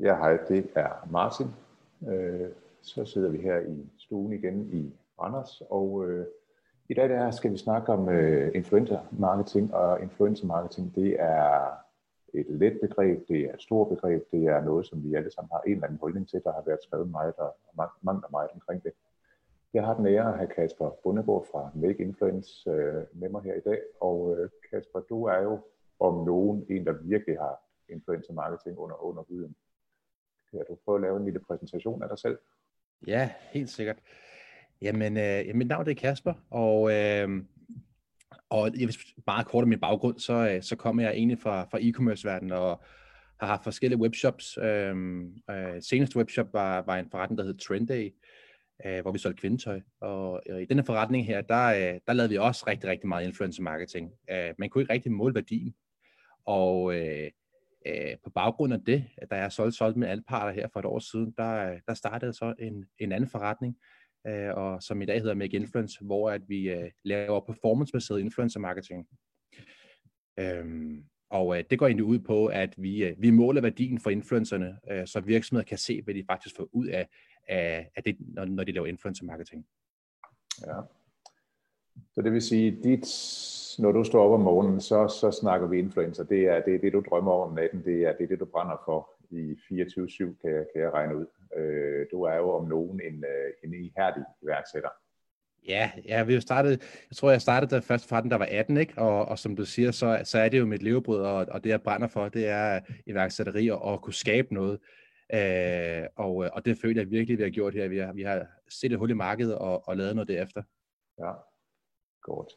Ja, hej, det er Martin. Så sidder vi her i stuen igen i Randers, og i dag der skal vi snakke om influencer marketing, og influencer marketing, det er et let begreb, det er et stort begreb, det er noget, som vi alle sammen har en eller anden holdning til, der har været skrevet meget og mangler meget omkring det. Jeg har den ære at have Kasper Bondegaard fra Make Influence med mig her i dag, og Kasper, du er jo om nogen en, der virkelig har influencer marketing under huden. Kan du prøve at lave en lille præsentation af dig selv? Ja, helt sikkert. Jamen, mit navn er Kasper, og meget kort om min baggrund, så kommer jeg egentlig fra e-commerce-verdenen og har haft forskellige webshops. Seneste webshop var en forretning, der hed Trend Day, hvor vi solgte kvindetøj. Og i denne forretning her, der lavede vi også rigtig, rigtig meget influencer-marketing. Man kunne ikke rigtig måle værdien, og på baggrund af det, da jeg solgte med alle parter her for et år siden, der startede så en anden forretning, og som i dag hedder Make Influence, hvor at vi laver performance-baseret influencer-marketing. Det går egentlig ud på, at vi måler værdien for influencerne, så virksomheder kan se, hvad de faktisk får ud af det, når de laver influencer-marketing. Ja. Så det vil sige, når du står op om morgenen, så snakker vi influencer. Det er det, du drømmer om natten. Det er det, du brænder for i 24/7, kan jeg regne ud. Du er jo om nogen en ihærdig iværksætter. Ja, jeg startede der først fra den, der var 18, ikke? Og som du siger, så er det jo mit levebrød, og det, jeg brænder for, det er iværksætteri og at kunne skabe noget. Og det føler jeg virkelig, vi har gjort her. Vi har set et hul i markedet og lavet noget derefter. Ja, godt.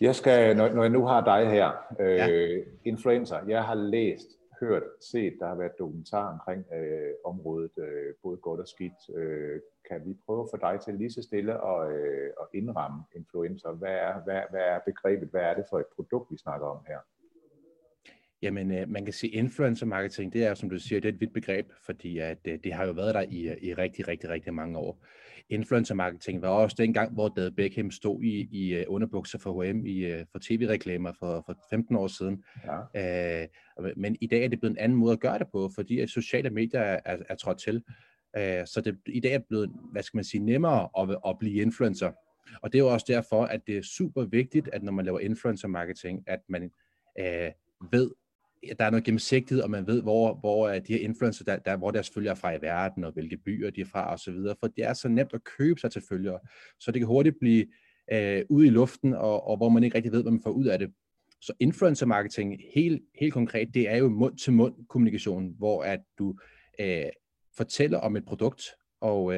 Jeg skal, når jeg nu har dig her, influencer, jeg har læst, hørt, set, der har været dokumentar omkring området, både godt og skidt. Kan vi prøve at få dig til lige så stille og indramme influencer? Hvad er begrebet? Hvad er det for et produkt, vi snakker om her? Jamen, man kan sige, influencer marketing, det er, som du siger, det er et vidt begreb, fordi at det har jo været der i rigtig, rigtig, rigtig mange år. Influencer marketing var også dengang, hvor David Beckham stod i underbukser for H&M for tv-reklamer for 15 år siden. Ja. Men i dag er det blevet en anden måde at gøre det på, fordi at sociale medier er trådt til. Så det i dag er blevet, hvad skal man sige, nemmere at blive influencer. Og det er jo også derfor, at det er super vigtigt, at når man laver influencer marketing, at man ved, der er noget gennemsigtighed, og man ved, hvor de her influencer, hvor deres følgere er fra i verden, og hvilke byer de er fra, og så videre. For det er så nemt at købe sig til følgere, så det kan hurtigt blive ude i luften, og hvor man ikke rigtig ved, hvad man får ud af det. Så influencer marketing, helt konkret, det er jo mund-til-mund kommunikation, hvor at du fortæller om et produkt, og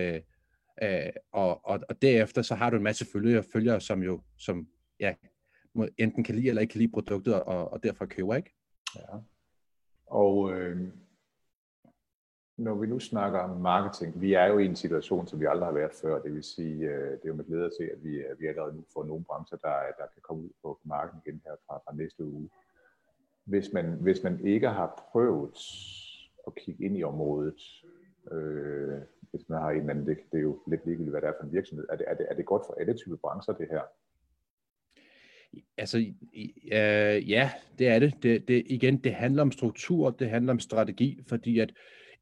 derefter så har du en masse følgere, som enten kan lide eller ikke kan lide produktet, og derfor køber, ikke? Ja. Og når vi nu snakker om marketing, vi er jo i en situation, som vi aldrig har været før. Det vil sige, det er jo med glæde til, at vi allerede nu får nogle brancher, der kan komme ud på markedet igen her fra næste uge. Hvis man ikke har prøvet at kigge ind i området, hvis man har en eller anden, det er jo lidt ligegyldigt, hvad det er for en virksomhed. Er det godt for alle typer brancher, det her? Altså, ja, det er det. Det handler om struktur, det handler om strategi, fordi at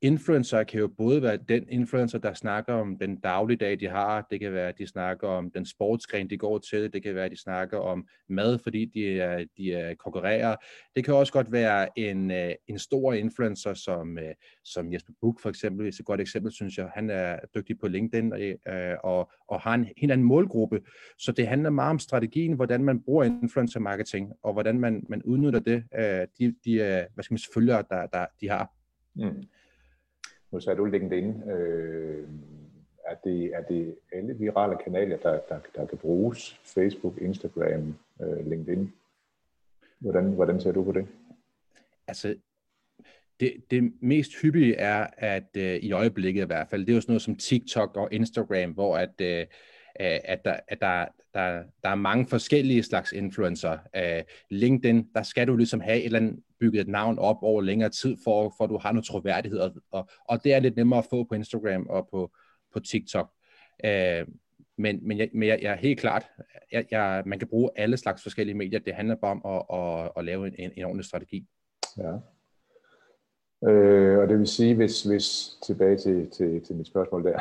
influencer kan jo både være den influencer, der snakker om den dagligdag, de har, det kan være, at de snakker om den sportsgren, de går til, det kan være, at de snakker om mad, fordi de er konkurrerer. Det kan også godt være en stor influencer, som Jesper Buch for eksempel, et godt eksempel, synes jeg. Han er dygtig på LinkedIn og har en helt anden målgruppe. Så det handler meget om strategien, hvordan man bruger influencer marketing, og hvordan man udnytter det, de følgere, der de har. Mm. Nu sagde du LinkedIn. Er det alle virale kanaler, der kan bruges? Facebook, Instagram, LinkedIn? Hvordan ser du på det? Altså, det mest hyppige er, at i øjeblikket i hvert fald, det er jo sådan noget som TikTok og Instagram, hvor at der er mange forskellige slags influencer. LinkedIn, der skal du ligesom have et eller andet, bygget et navn op over længere tid, for at du har noget troværdighed, og det er lidt nemmere at få på Instagram og på TikTok. Men jeg er helt klart, man kan bruge alle slags forskellige medier. Det handler bare om at lave en ordentlig strategi. Ja. Og det vil sige, hvis tilbage til mit spørgsmål der,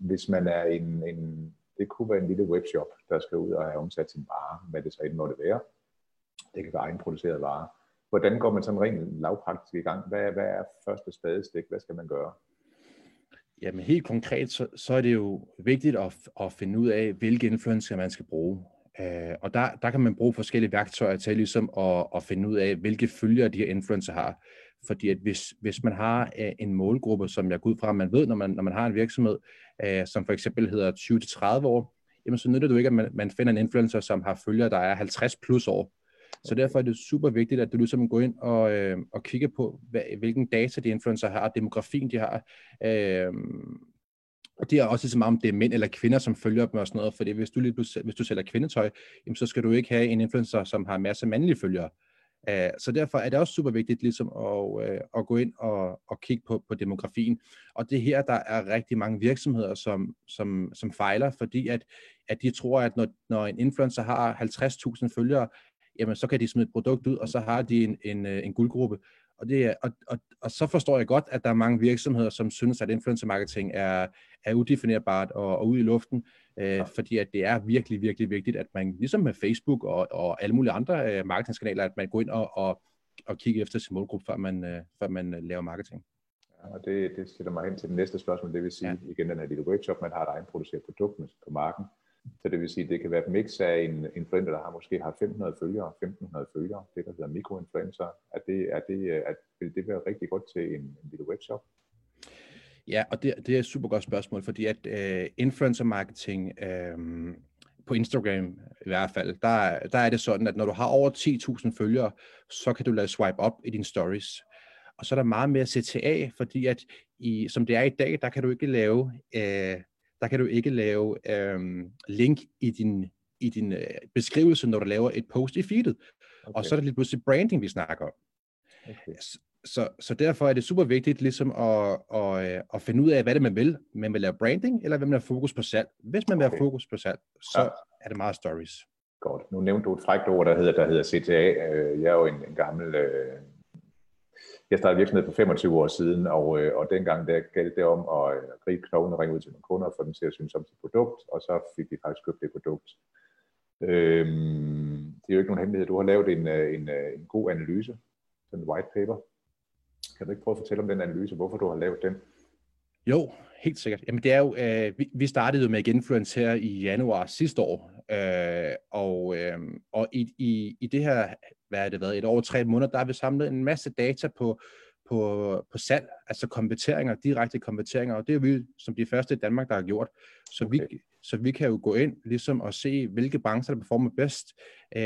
hvis man er en det kunne være en lille webshop, der skal ud og have omsat sin vare, hvad det så end måtte være. Det kan være en produceret vare. Hvordan går man sådan rent lavpraktisk i gang? Hvad er første spadestik? Hvad skal man gøre? Jamen helt konkret, så er det jo vigtigt at finde ud af, hvilke influencer man skal bruge. Og der kan man bruge forskellige værktøjer til ligesom at finde ud af, hvilke følgere de her influencer har. Fordi at hvis man har en målgruppe, som jeg går ud fra, man ved, når man har en virksomhed, som for eksempel hedder 20-30 år, jamen så nytter det jo ikke, at man finder en influencer, som har følgere, der er 50 plus år. Så derfor er det super vigtigt, at du ligesom går ind og kigger på, hvilken data de influencer har, demografien de har. Og det er også så meget, om det er mænd eller kvinder, som følger dem og sådan noget. Fordi hvis du sælger kvindetøj, jamen, så skal du ikke have en influencer, som har masser af mandlige følgere. Så derfor er det også super vigtigt ligesom at gå ind og kigge på demografien. Og det her, der er rigtig mange virksomheder, som fejler, fordi at de tror, at når en influencer har 50.000 følgere, jamen så kan de smide et produkt ud, og så har de en guldgruppe. Og så forstår jeg godt, at der er mange virksomheder, som synes, at influencer-marketing er udefinerbart og ude i luften, fordi at det er virkelig, virkelig vigtigt, at man ligesom med Facebook og alle mulige andre marketingskanaler, at man går ind og kigger efter sin målgruppe, før man laver marketing. Ja, og det sætter mig hen til det næste spørgsmål, det vil sige, igen den her lille workshop, man har et egenproduceret produkt på marken, så det vil sige, det kan være et mix af en influencer, der måske har 500 følgere, 1.500 følgere, det der hedder mikroinfluencer. Vil det være rigtig godt til en lille webshop? Ja, og det er et super godt spørgsmål, fordi at influencer marketing på Instagram i hvert fald, der er det sådan, at når du har over 10.000 følgere, så kan du lade swipe op i dine stories. Og så er der meget mere CTA, fordi at som det er i dag, der kan du ikke lave link i din beskrivelse, når du laver et post i feedet. Okay. Og så er det lige pludselig branding, vi snakker om. Okay. Så derfor er det super vigtigt ligesom at finde ud af, hvad det man vil. Man vil lave branding, eller vil man have fokus på salg? Hvis man vil have fokus på salg, så er det meget stories. Godt. Nu nævnte du et frækt ord, der hedder CTA. Jeg er jo en gammel... Jeg startede virksomhed for 25 år siden, og dengang der galt det om at gribe knoglen og ringe ud til nogle kunder, for dem til at synes om sit produkt, og så fik de faktisk købt det produkt. Det er jo ikke nogen hemmelighed. Du har lavet en god analyse, sådan en white paper. Kan du ikke prøve at fortælle om den analyse, hvorfor du har lavet den? Jo, helt sikkert. Jamen det er jo, vi startede jo med Make Influence her i januar sidste år, og i det her, et år 3 måneder, der har vi samlet en masse data på salg, altså konverteringer, direkte konverteringer, og det er vi som de første i Danmark, der har gjort. Så vi kan jo gå ind ligesom og se, hvilke brancher, der performer bedst,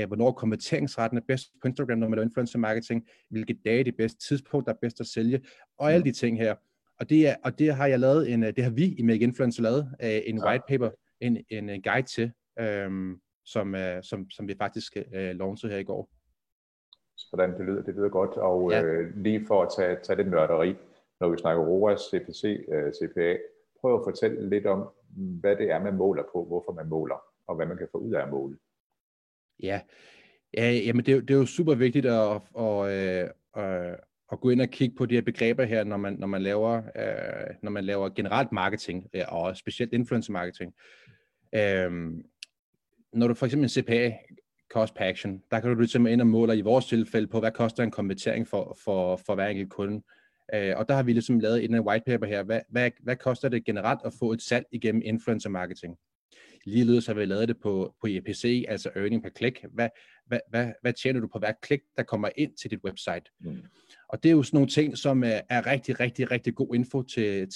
hvornår konverteringsretten er bedst på Instagram, når man laver influencer marketing, hvilke dage det er bedst, tidspunkt, der er bedst at sælge, og alle de ting her. Det har vi i Make Influence lavet en white paper, en guide til, som vi faktisk launchede her i går. Sådan det lyder godt, og lige for at tage det nørderi, når vi snakker ROAS, EPC, CPA, prøv at fortælle lidt om, hvad det er, man måler på, hvorfor man måler, og hvad man kan få ud af at måle. Jamen det er jo super vigtigt at gå ind og kigge på de her begreber her, når man laver generelt marketing, og specielt influencer marketing. Når du for eksempel en CPA, cost per action, der kan du ligesom ind og måle i vores tilfælde på, hvad koster en konvertering for hver enkelt kunde. Og der har vi ligesom lavet en white paper her, hvad koster det generelt at få et salg igennem influencer marketing? Ligeledes har vi lavet det på EPC, altså earning per klik. Hvad tjener du på hver klik, der kommer ind til dit website? Og det er jo sådan nogle ting, som er rigtig, rigtig, rigtig god info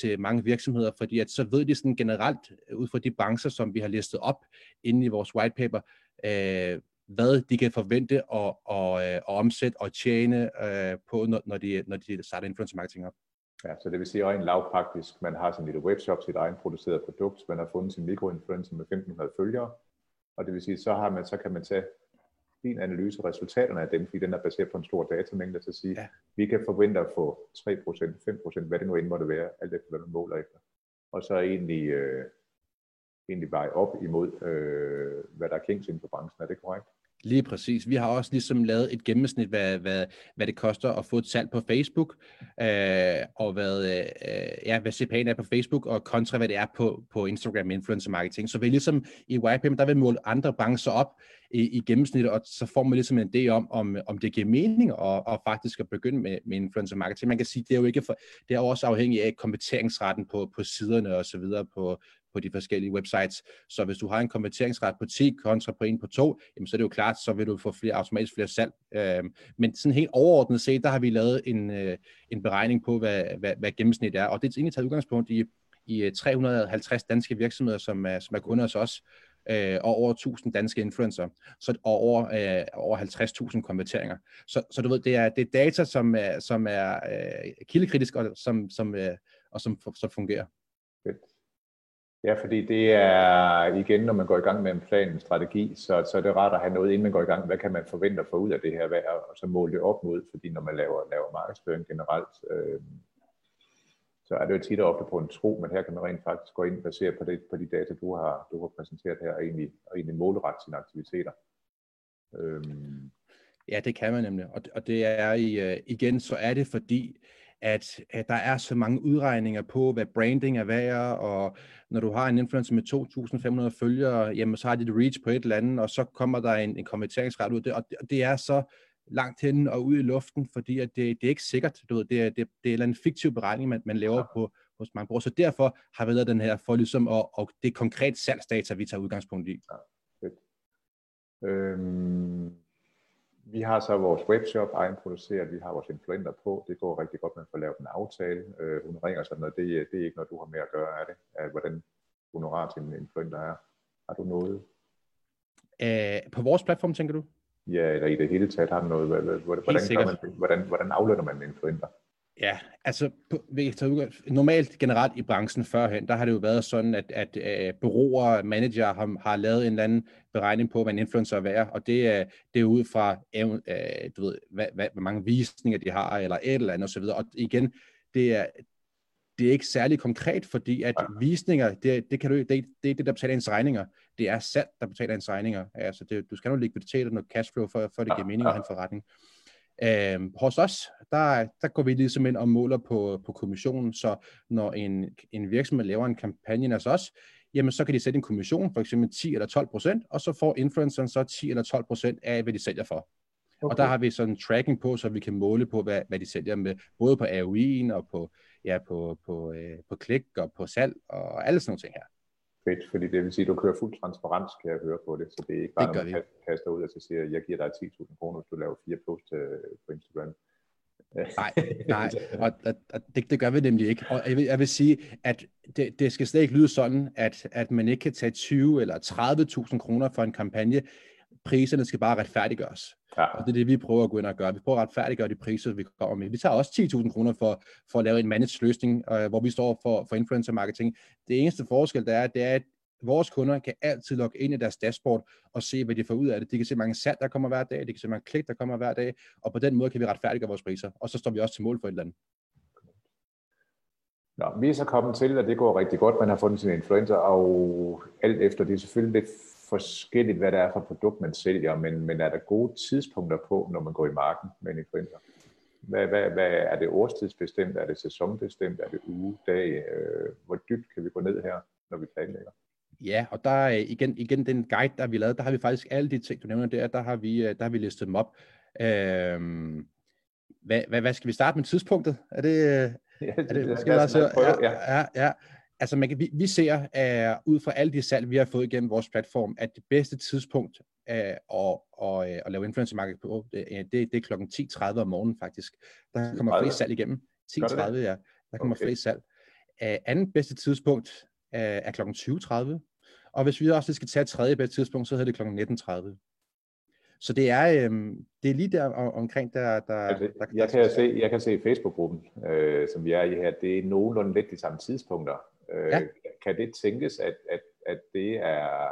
til mange virksomheder, fordi at så ved de sådan generelt, ud fra de brancher, som vi har listet op inde i vores white paper, hvad de kan forvente at omsætte og tjene på, når de starter influencer marketing op. Ja, så det vil sige rent lavpraktisk, man har sådan et webshop, sit egen produceret produkt, man har fundet sin mikroinfluencer med 1.500 følgere, og det vil sige, så kan man tage en analyse af resultaterne af dem, fordi den er baseret på en stor datamængde, så at sige, vi kan forvente at få 3%, 5%, hvad det nu end måtte være, alt efter hvad man måler efter. Og så egentlig veje op imod, hvad der er kings inden for branchen. Er det korrekt? Lige præcis. Vi har også ligesom lavet et gennemsnit, hvad det koster at få et salg på Facebook, og hvad CPA'en er på Facebook, og kontra hvad det er på Instagram influencer marketing. Så vi ligesom i YPM, der vil måle andre brancher op i gennemsnit, og så får man ligesom en idé om det giver mening og faktisk at begynde med influencer marketing. Man kan sige, det er jo ikke for, det er også afhængigt af konverteringsretten på siderne og så videre på de forskellige websites. Så hvis du har en konverteringsret på 10 kontra på 1 på 2, jamen så er det jo klart, så vil du få automatisk flere salg. Men sådan helt overordnet set, der har vi lavet en beregning på, hvad gennemsnit er. Og det er egentlig taget udgangspunkt i 350 danske virksomheder, som er kunder hos os, og over 1000 danske influencer, og over 50.000 konverteringer. Så du ved, det er data, som er kildekritisk, og som fungerer. Okay. Ja, fordi det er igen, når man går i gang med en plan, en strategi, så er det rart at have noget, inden man går i gang. Hvad kan man forvente at få ud af det her, og så måle det op mod, fordi når man laver markedsføring generelt, så er det jo tit og ofte på en tro, men her kan man rent faktisk gå ind baseret på de data, du har præsenteret her, og egentlig målrette sine aktiviteter. Ja, det kan man nemlig, og det er igen, så er det fordi, at der er så mange udregninger på, hvad branding er værd, og når du har en influencer med 2.500 følgere, jamen så har de et reach på et eller andet, og så kommer der en konverteringsret ud af det, og det er så langt hen og ud i luften, fordi at det er ikke sikkert, du ved, det er en eller anden fiktiv beregning, man laver på hos mange brugere, så derfor har vi lavet den her, for ligesom, og det er konkret salgsdata, vi tager udgangspunkt i. Ja, vi har så vores webshop, egenproduceret, vi har vores influenter på, det går rigtig godt med at få lavet en aftale, hun ringer sådan noget, det er ikke noget, du har med at gøre, er det? Hvordan honorar til en influenter er? Har du noget? På vores platform, tænker du? Ja, eller i det hele taget har du noget, hvordan aflønner man en influenter? Ja, altså normalt generelt i branchen førhen, der har det jo været sådan, at bureauer og manager har lavet en eller anden beregning på, hvad en influencer er værd, og det er ud fra, du ved, hvor mange visninger de har, eller et eller andet, og så videre. Og igen, det er ikke særlig konkret, fordi at visninger, det er det, der betaler ens regninger. Det er salg, der betaler ens regninger. Altså, du skal have noget likviditet og noget cashflow, for det giver mening at have en forretning. Hos os, der går vi ligesom ind og måler på kommissionen, så når en virksomhed laver en kampagne hos os, jamen så kan de sætte en kommission, for eksempel 10 eller 12%, og så får influenceren så 10 eller 12% af, hvad de sælger for. Okay. Og der har vi sådan en tracking på, så vi kan måle på, hvad de sælger med, både på AOI'en og på klik og på salg og alle sådan nogle ting her. Fedt, fordi det vil sige, at du kører fuld transparens, kan jeg høre på det, så det er ikke bare, når man kaster ud og så siger, at jeg giver dig 10.000 kroner, hvis du laver 4 posts på Instagram. Nej, og det gør vi nemlig ikke. Og jeg vil sige, at det skal slet ikke lyde sådan, at man ikke kan tage 20 eller 30.000 kroner for en kampagne. Priserne skal bare retfærdiggøres. Ja. Og det er det, vi prøver at gå ind og gøre. Vi prøver at retfærdiggøre de priser, vi kommer med. Vi tager også 10.000 kroner for at lave en managed løsning, hvor vi står for influencer marketing. Det eneste forskel, der er, det er, at vores kunder kan altid logge ind i deres dashboard og se, hvad de får ud af det. De kan se, hvor mange salg, der kommer hver dag. De kan se, hvor mange klik, der kommer hver dag. Og på den måde kan vi retfærdiggøre vores priser. Og så står vi også til mål for et eller andet. Nå, vi er så kommet til, at det går rigtig godt. Man har fundet sine influencer, og alt efter det er selvfølgelig lidt forskelligt, hvad det er for produkt, man sælger, men er der gode tidspunkter på, når man går i marken med en influencer? Hvad er det årstidsbestemt? Er det sæsonbestemt? Er det uge, dag? Hvor dybt kan vi gå ned her, når vi planlægger? Ja, og der igen den guide, der vi lavede, der har vi faktisk alle de ting, du nævner der har vi listet dem op. Hvad skal vi starte med tidspunktet? Er det... Ja, det skal jeg også prøve, ja. Altså vi ser ud fra alle de salg, vi har fået igennem vores platform, at det bedste tidspunkt at lave influencer marketing på, det er klokken 10:30 om morgenen faktisk. Der kommer flest salg igennem. 10:30, ja. Der kommer flest salg. Andet bedste tidspunkt er klokken 20:30. Og hvis vi også skal tage et tredje bedste tidspunkt, så hedder det klokken 19:30. Så det er lige der omkring, jeg kan se Facebook-gruppen, som vi er i her, det er nogenlunde lidt de samme tidspunkter. Ja. Kan det tænkes, at det er,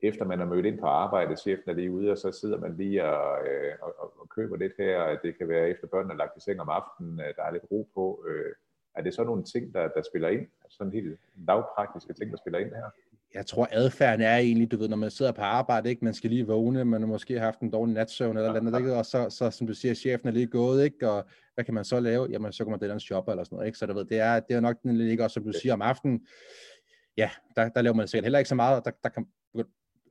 efter man er mødt ind på arbejde, chefen er lige ude, og så sidder man lige og køber lidt her, og det kan være efter børnene er lagt i seng om aftenen, der er lidt ro på. Er det så nogle ting, der spiller ind? Sådan helt lavpraktiske ting, der spiller ind her? jeg tror adfærden er egentlig, du ved, når man sidder på arbejde, ikke, man skal lige vågne, man har måske haft en dårlig natsøvn eller andet, ikke? Og så som du siger, chefen er lige gået, ikke? Og hvad kan man så lave? Jamen, så kan man dele shopper eller sådan noget, ikke? Så du ved, det er nok den lidt, ikke? Og som du siger om aftenen, ja, der laver man sikkert heller ikke så meget, og der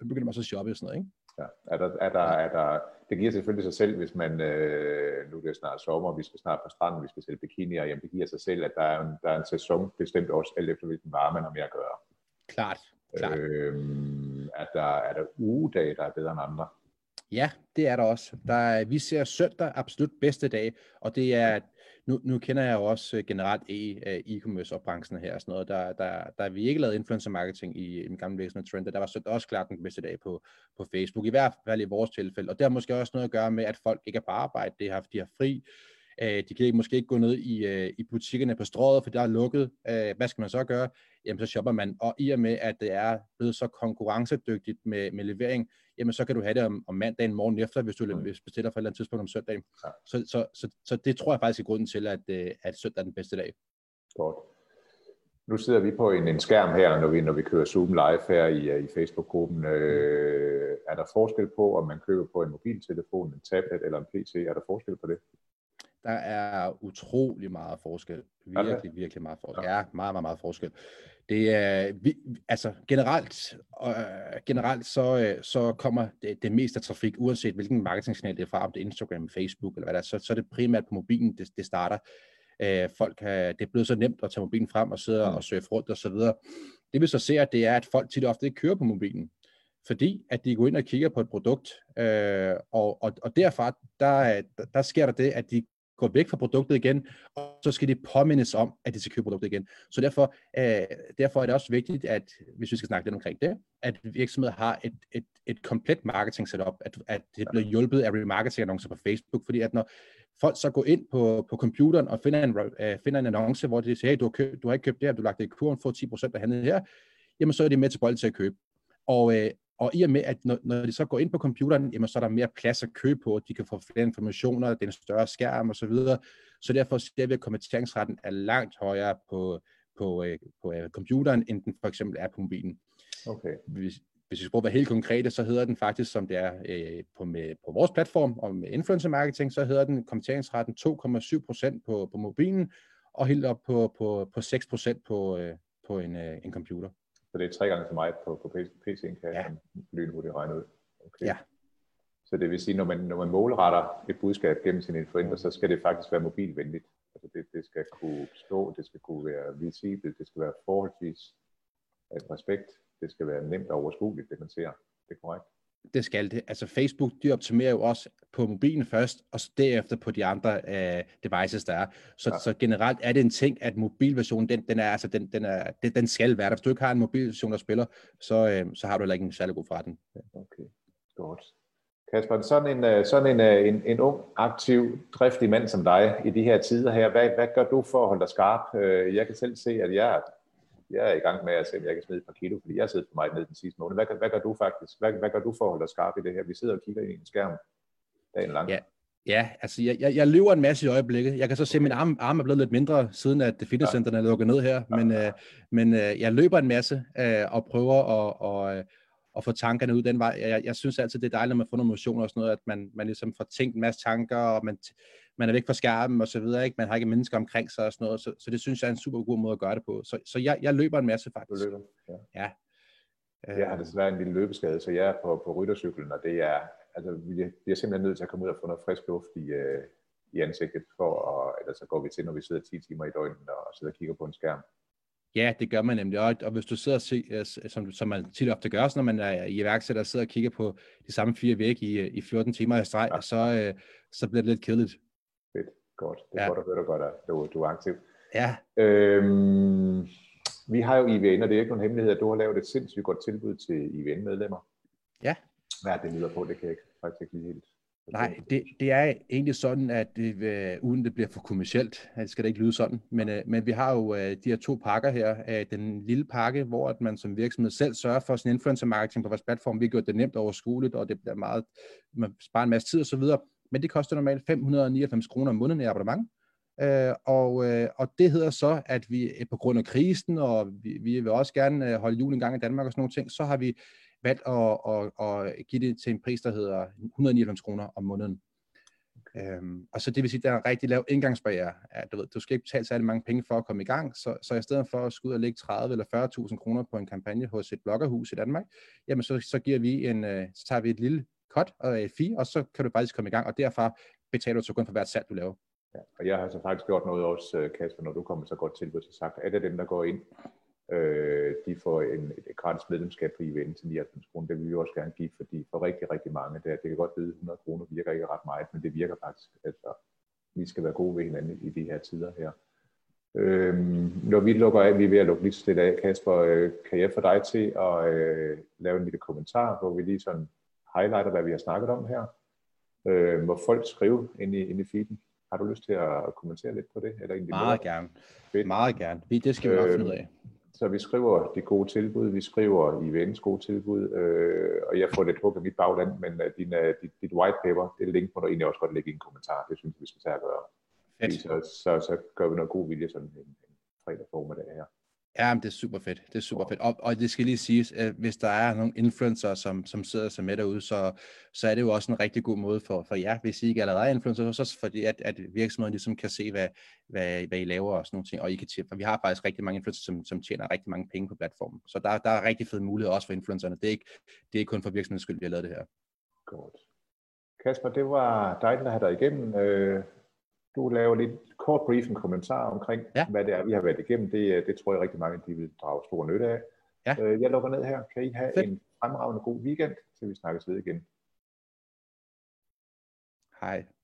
begynder man så at shoppe og sådan noget, ikke? Ja, det giver selvfølgelig sig selv, hvis man, nu er det snart sommer, vi skal snart på stranden, vi skal sælge bikinier, jamen det giver sig selv, at der er en sæson bestemt også, alt efter hvilken vare man har med at gøre. Klart. At der er ugedage, der er bedre end andre. Ja, det er der også. Vi ser søndag absolut bedste dag, og det er, nu kender jeg jo også generelt e-commerce og branchen her og sådan noget. Der vi ikke lavet influencer marketing i den gamle virksomhed Trend Day, der var søndag også klart den bedste dag på Facebook, i hvert fald i vores tilfælde. Og det har måske også noget at gøre med, at folk ikke er på arbejde, de har fri. De kan måske ikke gå ned i butikkerne på strøget, for der er lukket. Hvad skal man så gøre? Jamen, så shopper man. Og i og med, at det er blevet så konkurrencedygtigt med levering, jamen, så kan du have det om mandagen morgen efter, hvis du bestiller for et eller andet tidspunkt om søndagen. Ja. Så det tror jeg faktisk er grunden til, at søndag er den bedste dag. Godt. Nu sidder vi på en skærm her, når vi kører Zoom live her i Facebook-gruppen. Er der forskel på, om man køber på en mobiltelefon, en tablet eller en PC? Er der forskel på det? Der er utrolig meget forskel. Virkelig meget forskel. Ja, meget, meget, meget forskel. Det er, generelt så kommer det meste af trafik, uanset hvilken marketingkanal det er fra, om det er Instagram, Facebook eller hvad der er, så er det primært på mobilen, det starter. Det er blevet så nemt at tage mobilen frem og sidde og surfe rundt og så videre. Det vi så ser, det er, at folk tit og ofte ikke kører på mobilen, fordi at de går ind og kigger på et produkt, og derfra, der sker der det, at de går væk fra produktet igen, og så skal de påmindes om, at de skal købe produktet igen. Så derfor er det også vigtigt, at hvis vi skal snakke lidt omkring det, at virksomheder har et komplet marketing setup, at det bliver hjulpet af remarketing-annoncer på Facebook, fordi at når folk så går ind på computeren og finder en annonce, hvor de siger, hey, du har ikke købt det her, du har lagt det i kurven, få 10% af handlet her, jamen så er de med til bolden til at købe. Og i og med, at når de så går ind på computeren, jamen, så er der mere plads at købe på, de kan få flere informationer, det er en større skærm osv. Så derfor ser vi, at konverteringsretten er langt højere på computeren, end den for eksempel er på mobilen. Okay. Hvis vi skal prøve at være helt konkrete, så hedder den faktisk, som det er på vores platform om influencer marketing, så hedder den konverteringsretten 2,7% på mobilen, og helt op på 6% på en computer. Så det er 3 gange så meget på PC'en, kan jeg lynhurtigt regne ud. Okay. Ja. Så det vil sige, når man målretter et budskab gennem sine influencer, så skal det faktisk være mobilvenligt. Altså det skal kunne stå, det skal kunne være visibelt, det skal være forholdsvis et respekt, det skal være nemt og overskueligt, det man ser. Det er korrekt. Det skal det. Altså Facebook, de optimerer jo også på mobilen først, og derefter på de andre devices, der er. Så generelt er det en ting, at mobilversionen, den skal være der. Hvis du ikke har en mobilversion, der spiller, så har du heller ikke en særlig god forretning. Okay, godt. Kasper, sådan en ung, aktiv, driftig mand som dig i de her tider her, hvad gør du for at holde dig skarp? Jeg kan selv se, at jeg er i gang med at se, om jeg kan smide et par kilo, fordi jeg sidder for meget ned den sidste måned. Hvad gør du faktisk? Hvad gør du for at holde dig skarp i det her? Vi sidder og kigger i en skærm dagen lang. Ja, altså jeg løber en masse i øjeblikket. Jeg kan så se, at min arm er blevet lidt mindre, siden at fitnesscenterne er lukket ned her. Men jeg løber en masse og prøver at få tankerne ud den vej. Jeg synes altid, det er dejligt, at man får noget motion og sådan noget, at man ligesom får tænkt en masse tanker, og man er væk fra skærmen og så videre, ikke? Man har ikke mennesker omkring sig og sådan noget, så det synes jeg er en super god måde at gøre det på. Så jeg løber en masse faktisk. Du løber, ja. Jeg har desværre en lille løbeskade, så jeg er på ryttercyklen, og det er, altså vi er simpelthen nødt til at komme ud og få noget frisk luft i ansigtet, eller så går vi til, når vi sidder 10 timer i døgnet og sidder og kigger på en skærm. Ja, det gør man nemlig, og hvis du sidder og ser, som man tit ofte gør, når man er iværksætter og sidder og kigger på de samme 4 vægge i 14 timer i streg, så bliver det lidt kedeligt. Fedt, godt. Det er godt at høre dig godt, at du er aktiv. Ja. Vi har jo IVN, og det er ikke nogen hemmelighed, at du har lavet et sindssygt godt tilbud til IVN-medlemmer. Ja. Hvad er det, lyder på? Det kan jeg faktisk ikke lige helt. Nej, det er egentlig sådan, at uden det bliver for kommercielt, det skal det ikke lyde sådan, men vi har jo de her 2 pakker her. Den lille pakke, hvor at man som virksomhed selv sørger for sin influencer marketing på vores platform. Vi har gjort det nemt og overskueligt, og det bliver meget, man sparer en masse tid og så videre. Men det koster normalt 599 kroner om måneden i abonnement. Og det hedder så, at vi på grund af krisen, og vi vil også gerne holde jul en gang i Danmark og sådan nogle ting, så har vi valgt at give det til en pris, der hedder 199 kroner om måneden. Okay. Og så det vil sige, at der er en rigtig lav indgangsbarriere. Ja, du skal ikke betale særlig mange penge for at komme i gang, så i stedet for at skulle ud og lægge 30 eller 40.000 kroner på en kampagne hos et bloggerhus i Danmark, jamen så giver vi så tager vi et lille cut og et fee, og så kan du faktisk komme i gang, og derfra betaler du så kun for hvert salg, du laver. Ja, og jeg har så faktisk gjort noget også, Kasper, når du kommer så godt tilbud, så sagt, at dem, der går ind, de får et gratis medlemskab på IVN til 99 kroner. Det vil vi også gerne give, fordi for rigtig, rigtig mange, det kan godt vide, 100 kroner virker ikke ret meget, men det virker faktisk. Altså, vi skal være gode ved hinanden i de her tider her. Når vi lukker af, vi er ved at lukke lidt stille af, Kasper, kan jeg få dig til at lave en lille kommentar, hvor vi lige sådan highlighter, hvad vi har snakket om her? Må folk skrive ind i feeden? Har du lyst til at kommentere lidt på det? Eller meget gerne. Fedt. Meget gerne. Det skal vi nok finde ud af. Så vi skriver de gode tilbud, vi skriver IVN's gode tilbud, og jeg får lidt hug af mit bagland, men dit white paper, det link må du egentlig også godt lægge i en kommentar. Det synes vi skal tage at gøre. Fedt. Så gør vi noget god vilje sådan en fredag formiddag her. Ja, men det er super fedt. Det er super fedt. Og det skal lige siges, at hvis der er nogle influencer, som sidder sig med derude, så er det jo også en rigtig god måde for jer, hvis I ikke allerede er influencer, så fordi at virksomheden ligesom kan se, hvad I laver og sådan nogle ting, og I kan tjene. For vi har faktisk rigtig mange influencer, som tjener rigtig mange penge på platformen. Så der er rigtig fede muligheder også for influencerne. Det er ikke kun for virksomhedens skyld, vi har lavet det her. Godt. Kasper, det var dejligt at have dig igennem. Du laver lidt kort brief, en kommentar omkring, Hvad det er, vi har været igennem. Det tror jeg rigtig mange, de vil drage stor nytte af. Ja. Jeg lukker ned her. Kan I have en fremragende god weekend, til vi snakkes ved igen. Hej.